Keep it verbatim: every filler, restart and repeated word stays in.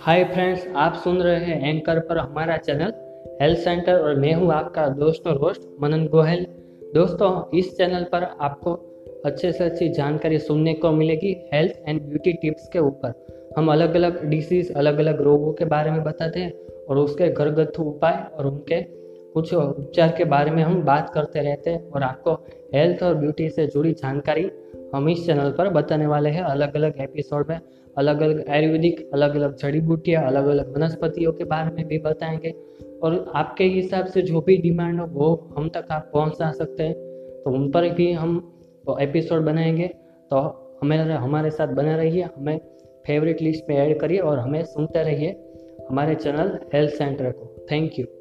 Hi friends, आप सुन रहे हैं एंकर पर हमारा चैनल हेल्थ सेंटर और मैं हूं आपका दोस्त और होस्ट मनन गोयल। दोस्तों, इस चैनल पर आपको अच्छे से अच्छी जानकारी सुनने को मिलेगी हेल्थ एंड ब्यूटी टिप्स के ऊपर। हम अलग अलग डिसीज, अलग अलग रोगों के बारे में बताते हैं और उसके घरगथ्थू उपाय और उनके कुछ उपचार के बारे में हम बात करते रहते हैं और आपको हेल्थ और ब्यूटी से जुड़ी जानकारी हम इस चैनल पर बताने वाले हैं। अलग अलग एपिसोड में अलग अलग आयुर्वेदिक, अलग अलग जड़ी बूटियाँ, अलग अलग वनस्पतियों के बारे में भी बताएंगे और आपके हिसाब से जो भी डिमांड हो वो हम तक आप पहुंचा सकते हैं, तो उन पर भी हम एपिसोड बनाएंगे। तो हमें हमारे साथ बने रहिए, हमें फेवरेट लिस्ट में ऐड करिए और हमें सुनते रहिए हमारे चैनल हेल्थ सेंटर को। Thank you.